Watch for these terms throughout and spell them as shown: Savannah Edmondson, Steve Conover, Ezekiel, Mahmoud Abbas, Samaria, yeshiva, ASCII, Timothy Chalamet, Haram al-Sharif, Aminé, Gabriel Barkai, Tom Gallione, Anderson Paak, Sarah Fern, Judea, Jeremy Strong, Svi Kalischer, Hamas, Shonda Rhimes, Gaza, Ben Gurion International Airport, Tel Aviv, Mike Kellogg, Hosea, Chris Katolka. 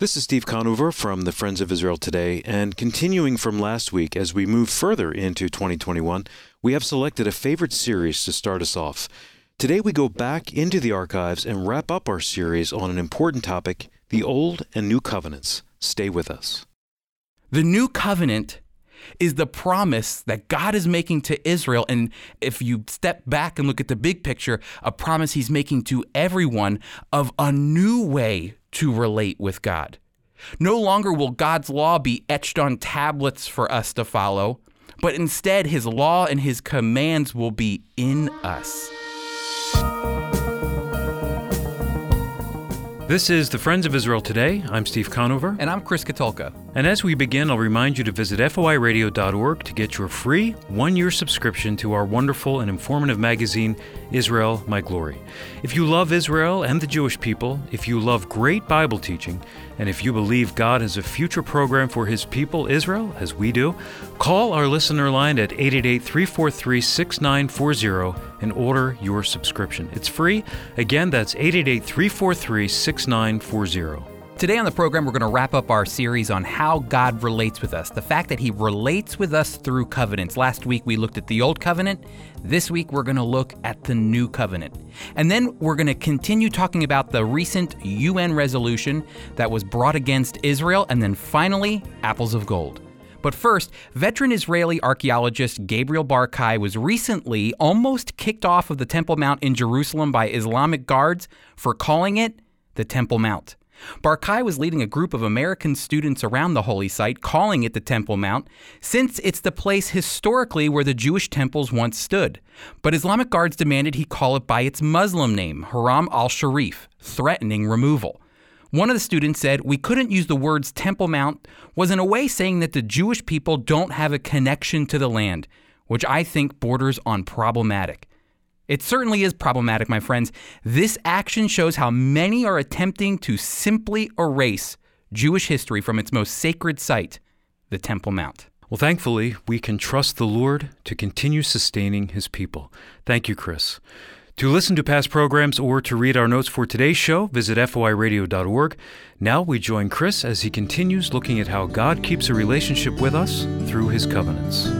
This is Steve Conover from the Friends of Israel Today, and continuing from last week as we move further into 2021, we have selected a favorite series to start us off. Today we go back into the archives and wrap up our series on an important topic, the Old and New Covenants. Stay with us. The New Covenant is the promise that God is making to Israel, and if you step back and look at the big picture, a promise he's making to everyone of a new way to relate with God. No longer will God's law be etched on tablets for us to follow, but instead his law and his commands will be in us. This is the Friends of Israel Today. I'm Steve Conover. And I'm Chris Katolka. And as we begin, I'll remind you to visit foiradio.org to get your free one-year subscription to our wonderful and informative magazine, Israel, My Glory. If you love Israel and the Jewish people, if you love great Bible teaching, and if you believe God has a future program for His people, Israel, as we do, call our listener line at 888-343-6940 and order your subscription. It's free. Again, that's 888-343-6940. Today on the program, we're going to wrap up our series on how God relates with us, the fact that He relates with us through covenants. Last week, we looked at the Old Covenant. This week, we're going to look at the New Covenant. And then we're going to continue talking about the recent UN resolution that was brought against Israel, and then finally, apples of gold. But first, veteran Israeli archaeologist Gabriel Barkai was recently almost kicked off of the Temple Mount in Jerusalem by Islamic guards for calling it the Temple Mount. Barkai was leading a group of American students around the holy site, calling it the Temple Mount, since it's the place historically where the Jewish temples once stood. But Islamic guards demanded he call it by its Muslim name, Haram al-Sharif, threatening removal. One of the students said, "We couldn't use the words Temple Mount," was in a way saying that the Jewish people don't have a connection to the land, which I think borders on problematic. It certainly is problematic, my friends. This action shows how many are attempting to simply erase Jewish history from its most sacred site, the Temple Mount. Well, thankfully, we can trust the Lord to continue sustaining His people. Thank you, Chris. To listen to past programs or to read our notes for today's show, visit foiradio.org. Now we join Chris as he continues looking at how God keeps a relationship with us through His covenants.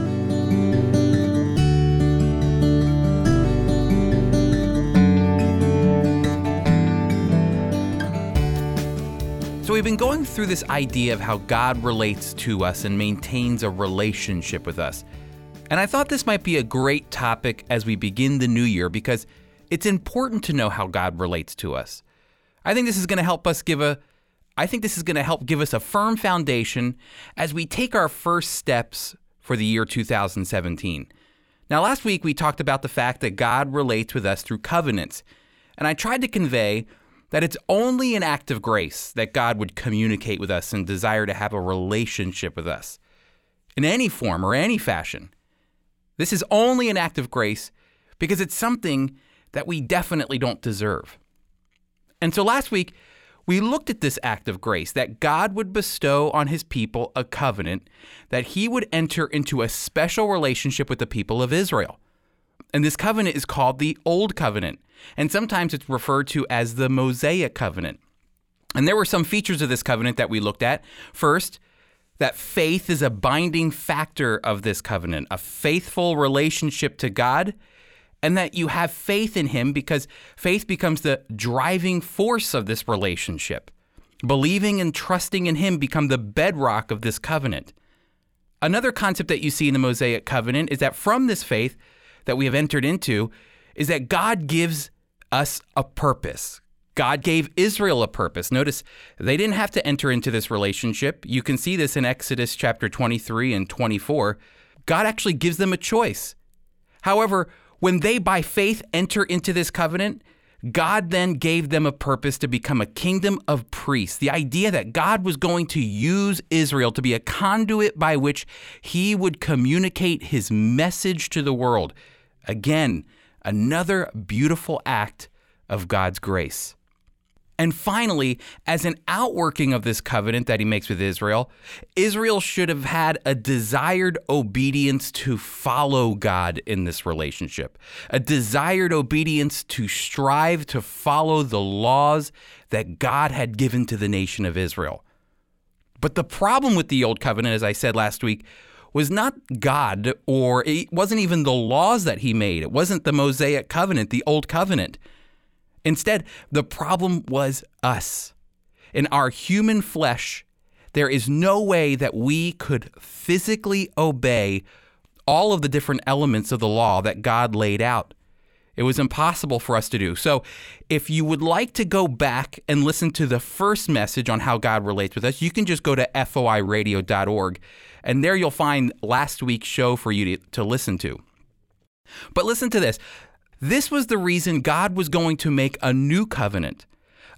So we've been going through this idea of how God relates to us and maintains a relationship with us. And I thought this might be a great topic as we begin the new year because it's important to know how God relates to us. I think this is going to help give us a firm foundation as we take our first steps for the year 2017. Now, last week we talked about the fact that God relates with us through covenants, and I tried to convey that it's only an act of grace that God would communicate with us and desire to have a relationship with us in any form or any fashion. This is only an act of grace because it's something that we definitely don't deserve. And so last week, we looked at this act of grace, that God would bestow on His people a covenant, that He would enter into a special relationship with the people of Israel. And this covenant is called the Old Covenant, and sometimes it's referred to as the Mosaic Covenant. And there were some features of this covenant that we looked at. First, that faith is a binding factor of this covenant, a faithful relationship to God, and that you have faith in Him because faith becomes the driving force of this relationship. Believing and trusting in Him become the bedrock of this covenant. Another concept that you see in the Mosaic Covenant is that from this faith that we have entered into is that God gives us a purpose. God gave Israel a purpose. Notice they didn't have to enter into this relationship. You can see this in Exodus chapter 23 and 24. God actually gives them a choice. However, when they, by faith, enter into this covenant, God then gave them a purpose to become a kingdom of priests. The idea that God was going to use Israel to be a conduit by which He would communicate His message to the world. Again, another beautiful act of God's grace. And finally, as an outworking of this covenant that He makes with Israel, Israel should have had a desired obedience to follow God in this relationship, a desired obedience to strive to follow the laws that God had given to the nation of Israel. But the problem with the Old Covenant, as I said last week, was not God, or it wasn't even the laws that he made. It wasn't the Mosaic Covenant, the Old Covenant. Instead, the problem was us. In our human flesh, there is no way that we could physically obey all of the different elements of the law that God laid out. It was impossible for us to do. So if you would like to go back and listen to the first message on how God relates with us, you can just go to foiradio.org, and there you'll find last week's show for you to listen to. But listen to this. This was the reason God was going to make a new covenant,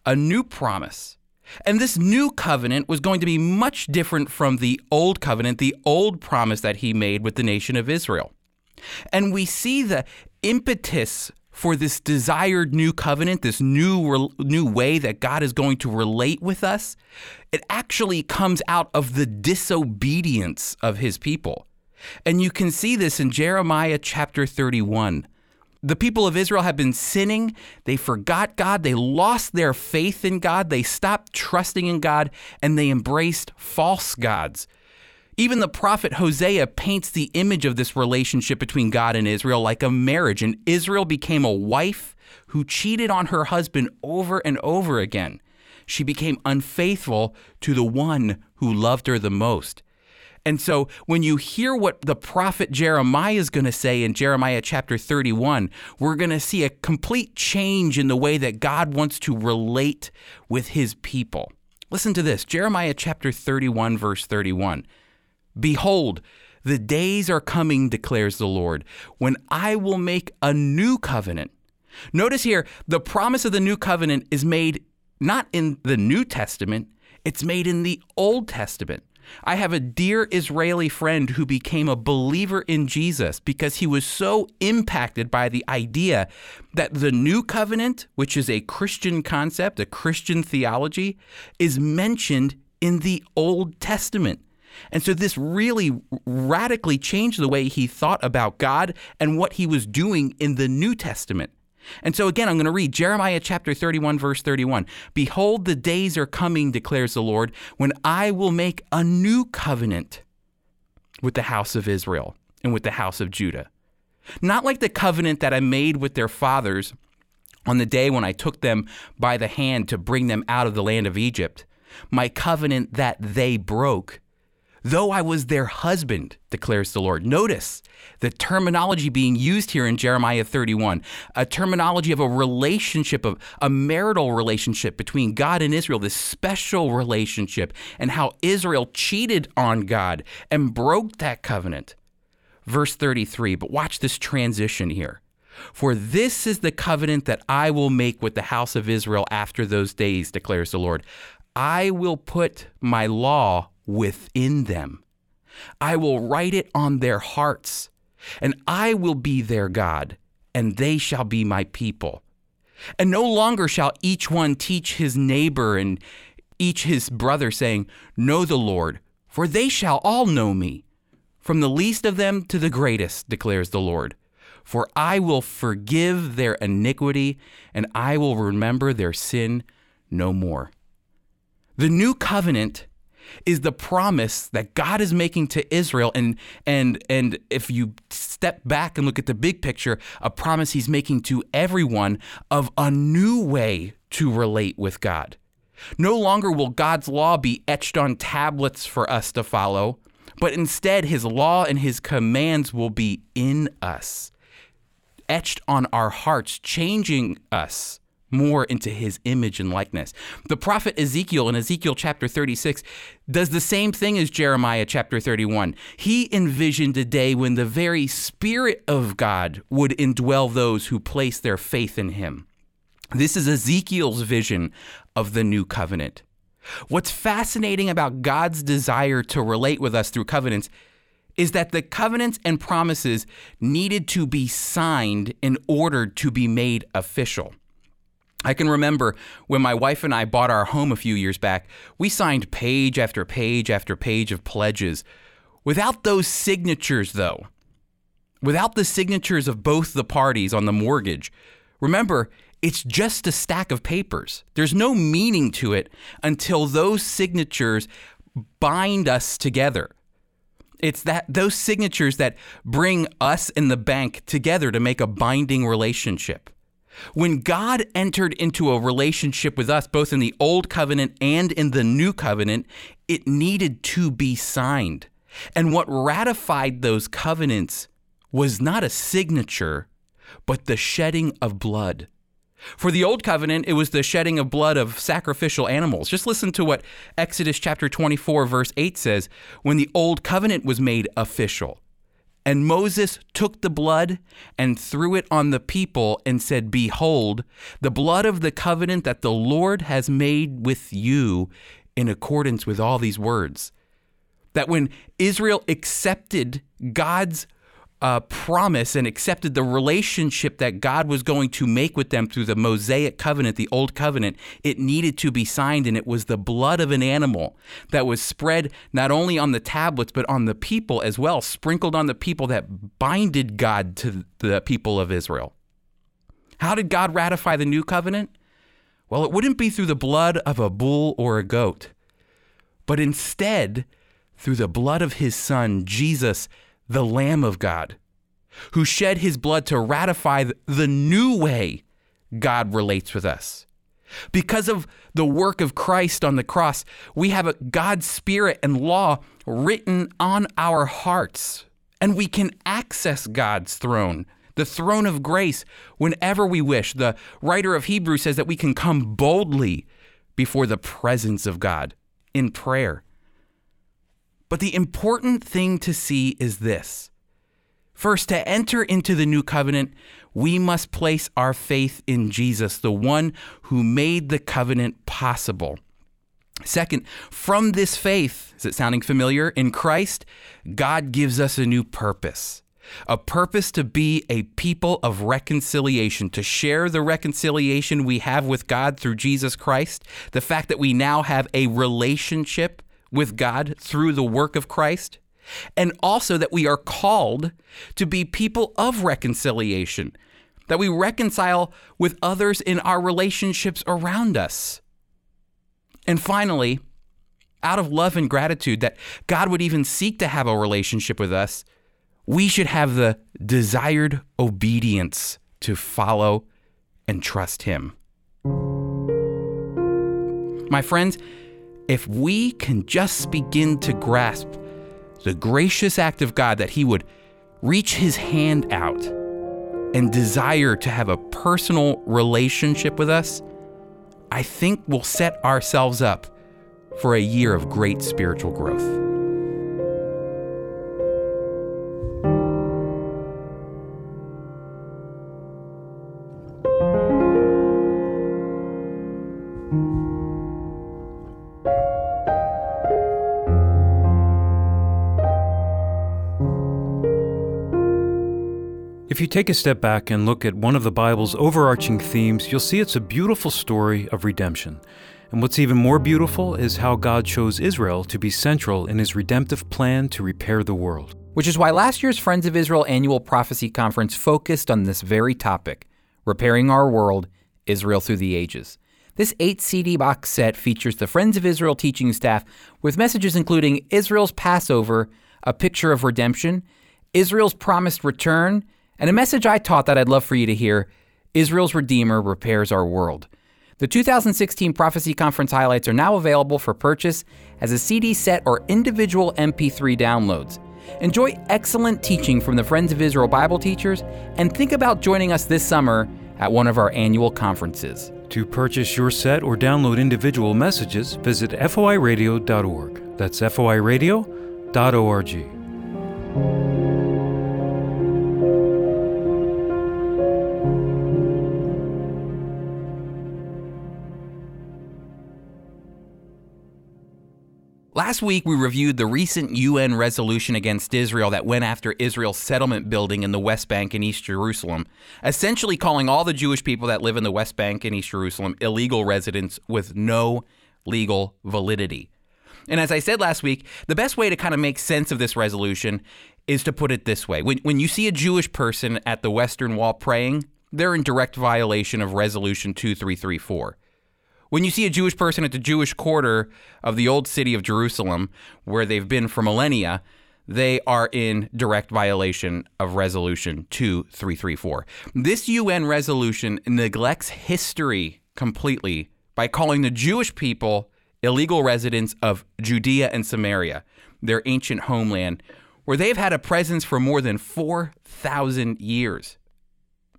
a new promise. And this new covenant was going to be much different from the old covenant, the old promise that he made with the nation of Israel. And we see the impetus for this desired new covenant, this new way that God is going to relate with us. It actually comes out of the disobedience of his people. And you can see this in Jeremiah chapter 31. The people of Israel have been sinning. They forgot God. They lost their faith in God. They stopped trusting in God, and they embraced false gods. Even the prophet Hosea paints the image of this relationship between God and Israel like a marriage, and Israel became a wife who cheated on her husband over and over again. She became unfaithful to the one who loved her the most. And so when you hear what the prophet Jeremiah is going to say in Jeremiah chapter 31, we're going to see a complete change in the way that God wants to relate with his people. Listen to this, Jeremiah chapter 31, verse 31. Behold, the days are coming, declares the Lord, when I will make a new covenant. Notice here, the promise of the new covenant is made not in the New Testament, it's made in the Old Testament. I have a dear Israeli friend who became a believer in Jesus because he was so impacted by the idea that the new covenant, which is a Christian concept, a Christian theology, is mentioned in the Old Testament. And so this really radically changed the way he thought about God and what he was doing in the New Testament. And so again, I'm going to read Jeremiah chapter 31, verse 31. Behold, the days are coming, declares the Lord, when I will make a new covenant with the house of Israel and with the house of Judah. Not like the covenant that I made with their fathers on the day when I took them by the hand to bring them out of the land of Egypt, my covenant that they broke, though I was their husband, declares the Lord. Notice the terminology being used here in Jeremiah 31, a terminology of a relationship, of a marital relationship between God and Israel, this special relationship, and how Israel cheated on God and broke that covenant. Verse 33, but watch this transition here. For this is the covenant that I will make with the house of Israel after those days, declares the Lord. I will put my law within them. I will write it on their hearts, and I will be their God, and they shall be my people. And no longer shall each one teach his neighbor and each his brother, saying, know the Lord, for they shall all know me, from the least of them to the greatest, declares the Lord. For I will forgive their iniquity, and I will remember their sin no more. The new covenant is the promise that God is making to Israel, and if you step back and look at the big picture, a promise he's making to everyone of a new way to relate with God. No longer will God's law be etched on tablets for us to follow, but instead his law and his commands will be in us, etched on our hearts, changing us more into his image and likeness. The prophet Ezekiel in Ezekiel chapter 36 does the same thing as Jeremiah chapter 31. He envisioned a day when the very Spirit of God would indwell those who place their faith in him. This is Ezekiel's vision of the new covenant. What's fascinating about God's desire to relate with us through covenants is that the covenants and promises needed to be signed in order to be made official. I can remember when my wife and I bought our home a few years back, we signed page after page after page of pledges. Without those signatures, though, without the signatures of both the parties on the mortgage, remember, it's just a stack of papers. There's no meaning to it until those signatures bind us together. It's that those signatures that bring us and the bank together to make a binding relationship. When God entered into a relationship with us, both in the Old Covenant and in the New Covenant, it needed to be signed. And what ratified those covenants was not a signature, but the shedding of blood. For the Old Covenant, it was the shedding of blood of sacrificial animals. Just listen to what Exodus chapter 24, verse 8 says, when the Old Covenant was made official. And Moses took the blood and threw it on the people and said, behold, the blood of the covenant that the Lord has made with you in accordance with all these words. That when Israel accepted God's promise and accepted the relationship that God was going to make with them through the Mosaic covenant, the Old Covenant, it needed to be signed, and it was the blood of an animal that was spread not only on the tablets but on the people as well, sprinkled on the people, that binded God to the people of Israel. How did God ratify the new covenant? Well, it wouldn't be through the blood of a bull or a goat, but instead through the blood of his son, Jesus, the Lamb of God, who shed his blood to ratify the new way God relates with us. Because of the work of Christ on the cross, we have God's Spirit and law written on our hearts, and we can access God's throne, the throne of grace, whenever we wish. The writer of Hebrews says that we can come boldly before the presence of God in prayer. But the important thing to see is this. First, to enter into the new covenant, we must place our faith in Jesus, the one who made the covenant possible. Second, from this faith, is it sounding familiar? In Christ, God gives us a new purpose. A purpose to be a people of reconciliation, to share the reconciliation we have with God through Jesus Christ, the fact that we now have a relationship with God through the work of Christ, and also that we are called to be people of reconciliation, that we reconcile with others in our relationships around us. And finally, out of love and gratitude that God would even seek to have a relationship with us, we should have the desired obedience to follow and trust him. My friends, if we can just begin to grasp the gracious act of God, that he would reach his hand out and desire to have a personal relationship with us, I think we'll set ourselves up for a year of great spiritual growth. If you take a step back and look at one of the Bible's overarching themes, you'll see it's a beautiful story of redemption. And what's even more beautiful is how God chose Israel to be central in his redemptive plan to repair the world. Which is why last year's Friends of Israel Annual Prophecy Conference focused on this very topic, Repairing Our World, Israel Through the Ages. This 8-CD box set features the Friends of Israel teaching staff with messages including Israel's Passover, a picture of redemption, Israel's promised return, and a message I taught that I'd love for you to hear, Israel's Redeemer Repairs Our World. The 2016 Prophecy Conference highlights are now available for purchase as a CD set or individual MP3 downloads. Enjoy excellent teaching from the Friends of Israel Bible teachers, and think about joining us this summer at one of our annual conferences. To purchase your set or download individual messages, visit foiradio.org. That's foiradio.org. Last week, we reviewed the recent UN resolution against Israel that went after Israel's settlement building in the West Bank and East Jerusalem, essentially calling all the Jewish people that live in the West Bank and East Jerusalem illegal residents with no legal validity. And as I said last week, the best way to kind of make sense of this resolution is to put it this way. When you see a Jewish person at the Western Wall praying, they're in direct violation of Resolution 2334. When you see a Jewish person at the Jewish quarter of the old city of Jerusalem, where they've been for millennia, they are in direct violation of Resolution 2334. This UN resolution neglects history completely by calling the Jewish people illegal residents of Judea and Samaria, their ancient homeland, where they've had a presence for more than 4,000 years.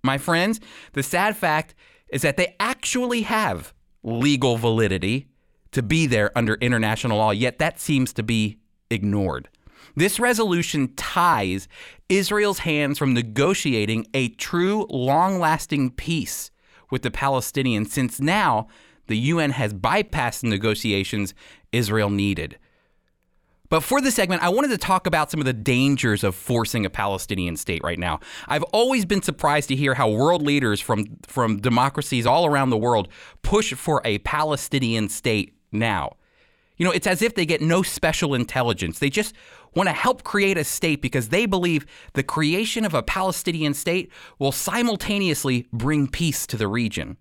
My friends, the sad fact is that they actually have legal validity to be there under international law, yet that seems to be ignored. This resolution ties Israel's hands from negotiating a true, long-lasting peace with the Palestinians, since now the UN has bypassed the negotiations Israel needed. But for this segment, I wanted to talk about some of the dangers of forcing a Palestinian state right now. I've always been surprised to hear how world leaders from democracies all around the world push for a Palestinian state now. You know, it's as if they get no special intelligence. They just want to help create a state because they believe the creation of a Palestinian state will simultaneously bring peace to the region.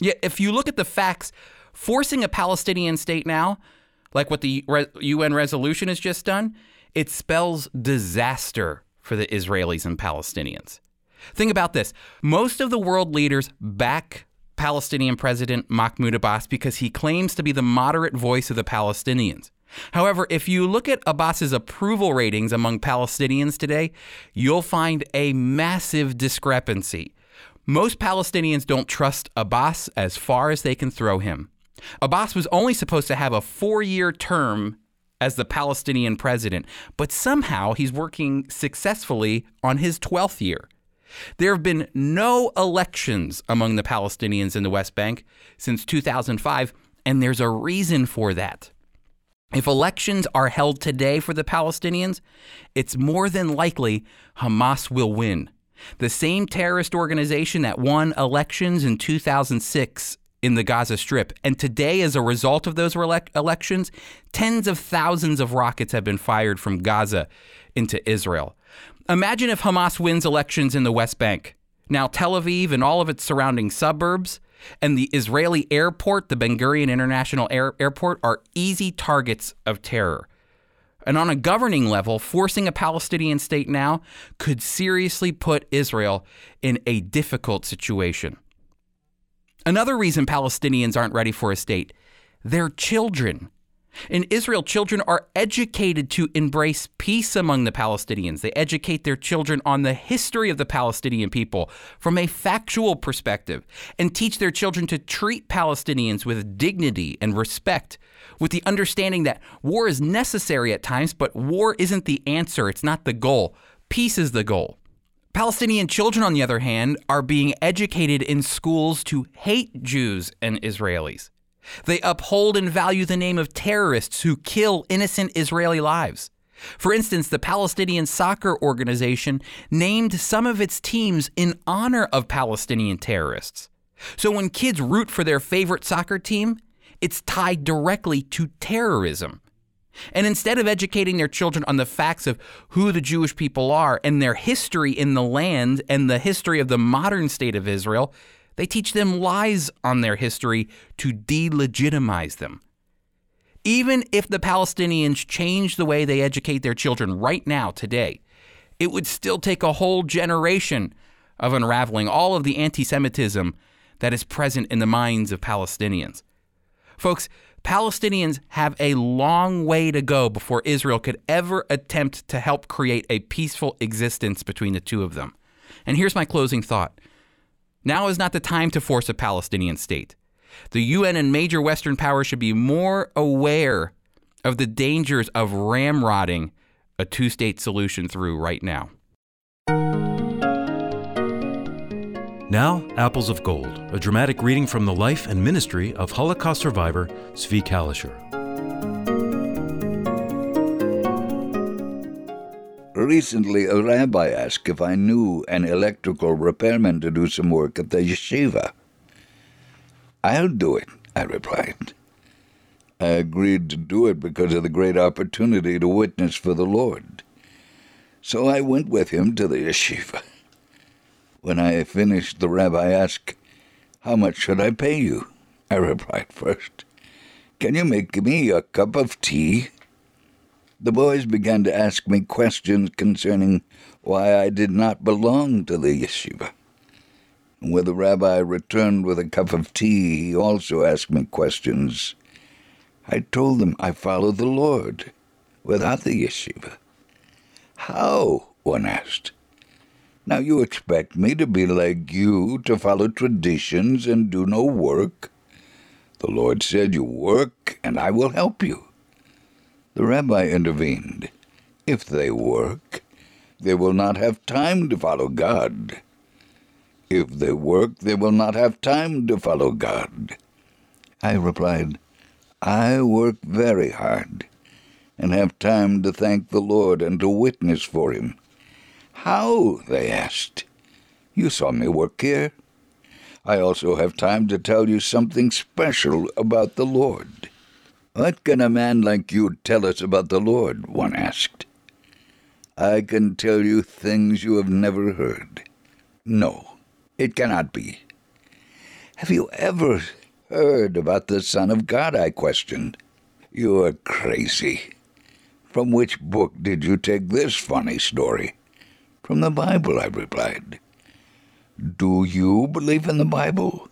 Yet, if you look at the facts, forcing a Palestinian state now, like what the UN resolution has just done, it spells disaster for the Israelis and Palestinians. Think about this. Most of the world leaders back Palestinian President Mahmoud Abbas because he claims to be the moderate voice of the Palestinians. However, if you look at Abbas's approval ratings among Palestinians today, you'll find a massive discrepancy. Most Palestinians don't trust Abbas as far as they can throw him. Abbas was only supposed to have a 4-year term as the Palestinian president, but somehow he's working successfully on his 12th year. There have been no elections among the Palestinians in the West Bank since 2005, and there's a reason for that. If elections are held today for the Palestinians, it's more than likely Hamas will win. The same terrorist organization that won elections in 2006 in the Gaza Strip. And today, as a result of those elections, tens of thousands of rockets have been fired from Gaza into Israel. Imagine if Hamas wins elections in the West Bank. Now, Tel Aviv and all of its surrounding suburbs and the Israeli airport, the Ben Gurion International Airport, are easy targets of terror. And on a governing level, forcing a Palestinian state now could seriously put Israel in a difficult situation. Another reason Palestinians aren't ready for a state, their children. In Israel, children are educated to embrace peace among the Palestinians. They educate their children on the history of the Palestinian people from a factual perspective and teach their children to treat Palestinians with dignity and respect, with the understanding that war is necessary at times, but war isn't the answer. It's not the goal. Peace is the goal. Palestinian children, on the other hand, are being educated in schools to hate Jews and Israelis. They uphold and value the name of terrorists who kill innocent Israeli lives. For instance, the Palestinian Soccer Organization named some of its teams in honor of Palestinian terrorists. So when kids root for their favorite soccer team, it's tied directly to terrorism. And instead of educating their children on the facts of who the Jewish people are and their history in the land and the history of the modern state of Israel, they teach them lies on their history to delegitimize them. Even if the Palestinians change the way they educate their children right now, today, it would still take a whole generation of unraveling all of the anti-Semitism that is present in the minds of Palestinians. Folks, Palestinians have a long way to go before Israel could ever attempt to help create a peaceful existence between the two of them. And here's my closing thought. Now is not the time to force a Palestinian state. The UN and major Western powers should be more aware of the dangers of ramrodding a two-state solution through right now. Now, Apples of Gold, a dramatic reading from the life and ministry of Holocaust survivor Svi Kalischer. Recently, a rabbi asked if I knew an electrical repairman to do some work at the yeshiva. "I'll do it," I replied. I agreed to do it because of the great opportunity to witness for the Lord. So I went with him to the yeshiva. When I finished, the rabbi asked, "How much should I pay you?" I replied first. "Can you make me a cup of tea?" The boys began to ask me questions concerning why I did not belong to the yeshiva. When the rabbi returned with a cup of tea, he also asked me questions. I told them I followed the Lord without the yeshiva. "How?" one asked. "Now you expect me to be like you, to follow traditions and do no work? The Lord said, 'You work, and I will help you.'" The rabbi intervened. "If they work, they will not have time to follow God. If they work, they will not have time to follow God." I replied, "I work very hard and have time to thank the Lord and to witness for Him." "How?" they asked. "You saw me work here. I also have time to tell you something special about the Lord." "What can a man like you tell us about the Lord?" one asked. "I can tell you things you have never heard." "No, it cannot be." "Have you ever heard about the Son of God?" I questioned. "You are crazy. From which book did you take this funny story?" "From the Bible," I replied. "Do you believe in the Bible?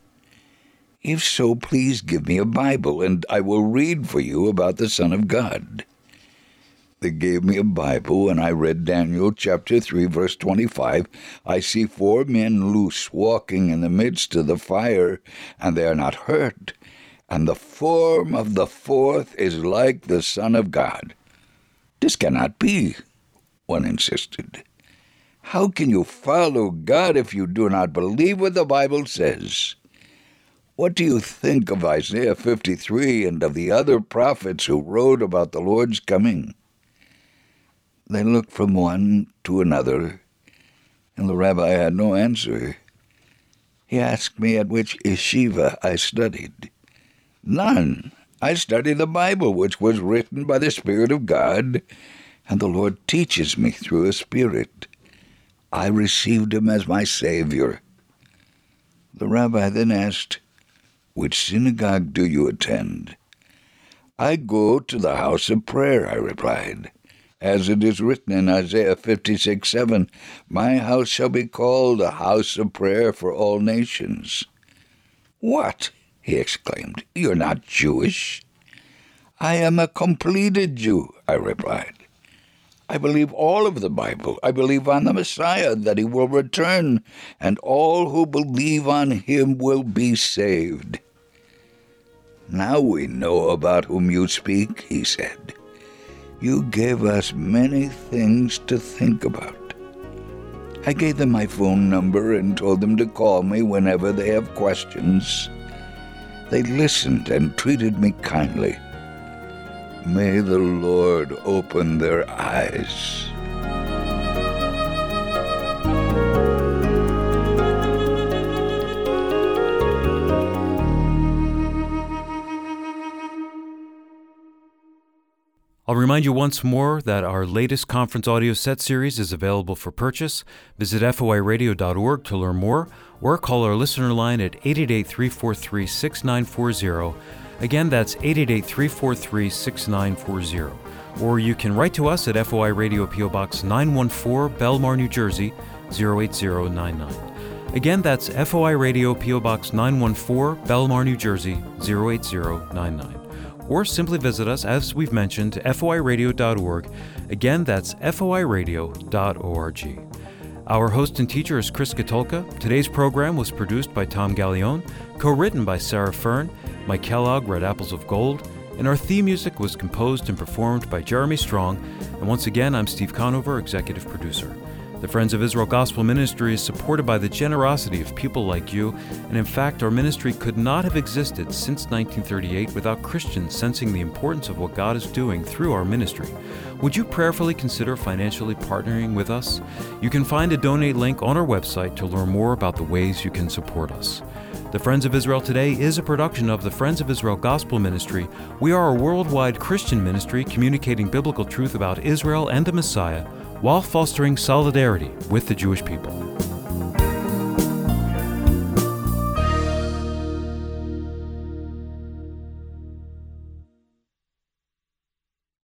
If so, please give me a Bible, and I will read for you about the Son of God." They gave me a Bible, and I read Daniel chapter 3, verse 25. "I see 4 men loose walking in the midst of the fire, and they are not hurt. And the form of the 4th is like the Son of God." "This cannot be," one insisted. "How can you follow God if you do not believe what the Bible says? What do you think of Isaiah 53 and of the other prophets who wrote about the Lord's coming?" They looked from one to another, and the rabbi had no answer. He asked me at which yeshiva I studied. "None. I study the Bible, which was written by the Spirit of God, and the Lord teaches me through His Spirit. I received Him as my Savior." The rabbi then asked, "Which synagogue do you attend?" "I go to the house of prayer," I replied. "As it is written in Isaiah 56:7, 'My house shall be called a house of prayer for all nations.'" "What?" he exclaimed. "You're not Jewish." "I am a completed Jew," I replied. "I believe all of the Bible. I believe on the Messiah, that He will return, and all who believe on Him will be saved." "Now we know about whom you speak," he said. "You gave us many things to think about." I gave them my phone number and told them to call me whenever they have questions. They listened and treated me kindly. May the Lord open their eyes. I'll remind you once more that our latest conference audio set series is available for purchase. Visit foiradio.org to learn more, or call our listener line at 888-343-6940. Again, that's 888-343-6940. Or you can write to us at FOI Radio PO Box 914, Belmar, New Jersey, 08099. Again, that's FOI Radio PO Box 914, Belmar, New Jersey, 08099. Or simply visit us, as we've mentioned, foiradio.org. Again, that's foiradio.org. Our host and teacher is Chris Katolka. Today's program was produced by Tom Gallione, co-written by Sarah Fern, Mike Kellogg, Red Apples of Gold, and our theme music was composed and performed by Jeremy Strong. And once again, I'm Steve Conover, executive producer. The Friends of Israel Gospel Ministry is supported by the generosity of people like you, and in fact, our ministry could not have existed since 1938 without Christians sensing the importance of what God is doing through our ministry. Would you prayerfully consider financially partnering with us? You can find a donate link on our website to learn more about the ways you can support us. The Friends of Israel Today is a production of the Friends of Israel Gospel Ministry. We are a worldwide Christian ministry communicating biblical truth about Israel and the Messiah while fostering solidarity with the Jewish people.